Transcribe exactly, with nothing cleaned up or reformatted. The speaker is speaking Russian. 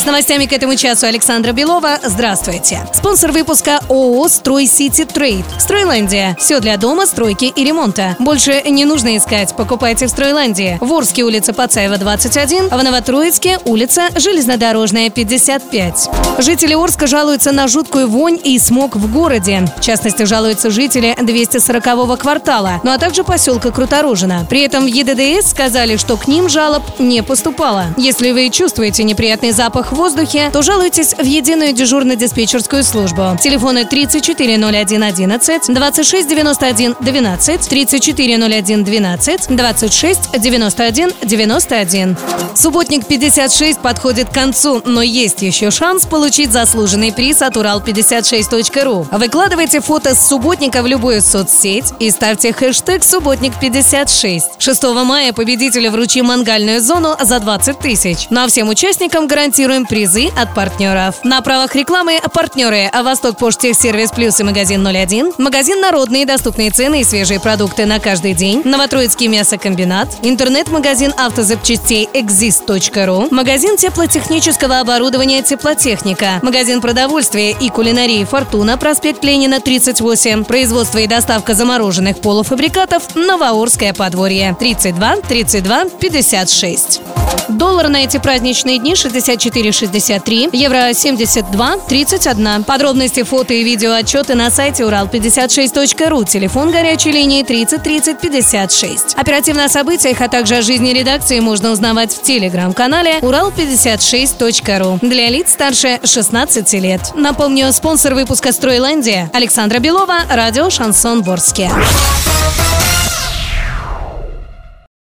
С новостями к этому часу Александра Белова. Здравствуйте. Спонсор выпуска ООО «Строй Сити Трейд». Стройландия. Все для дома, стройки и ремонта. Больше не нужно искать. Покупайте в Стройландии. В Орске улица Пацаева, двадцать один, а в Новотроицке улица Железнодорожная, пятьдесят пять. Жители Орска жалуются на жуткую вонь и смог в городе. В частности, жалуются жители двести сорокового квартала, ну а также поселка Круторожена. При этом в Е Д Д С сказали, что к ним жалоб не поступало. Если вы чувствуете неприятный запах в воздухе, то жалуйтесь в единую дежурно-диспетчерскую службу. Телефоны тридцать четыре ноль один одиннадцать, двадцать шесть девяносто один двенадцать, тридцать четыре ноль один двенадцать, двадцать шесть девяносто один девяносто один. Субботник пятьдесят шесть подходит к концу, но есть еще шанс получить заслуженный приз от Урал пятьдесят шесть точка ру. Выкладывайте фото с субботника в любую соцсеть и ставьте хэштег «Субботник пятьдесят шесть». шестого мая победителю вручим мангальную зону за двадцать тысяч. Ну а всем участникам гарантируем призы от партнеров. На правах рекламы партнеры «Восток», Поштехсервис Плюс и магазин ноль один, магазин «Народные», доступные цены и свежие продукты на каждый день, Новотроицкий мясокомбинат, интернет-магазин автозапчастей Exist точка ру, магазин теплотехнического оборудования «Теплотехника», магазин продовольствия и кулинарии «Фортуна», проспект Ленина, тридцать восемь, производство и доставка замороженных полуфабрикатов «Новоорское подворье», тридцать два тридцать два пятьдесят шесть. Доллар на эти праздничные дни шестьдесят четыре шестьдесят три, евро семьдесят два тридцать один. Подробности, фото и видео отчеты на сайте урал пятьдесят шесть точка ру, телефон горячей линии тридцать тридцать пятьдесят шесть. Оперативно о событиях, а также о жизни редакции можно узнавать в телеграм-канале урал пятьдесят шесть точка ру для лиц старше шестнадцати лет. Напомню, спонсор выпуска «Стройландия» Александра Белова, радио «Шансон» в Орске.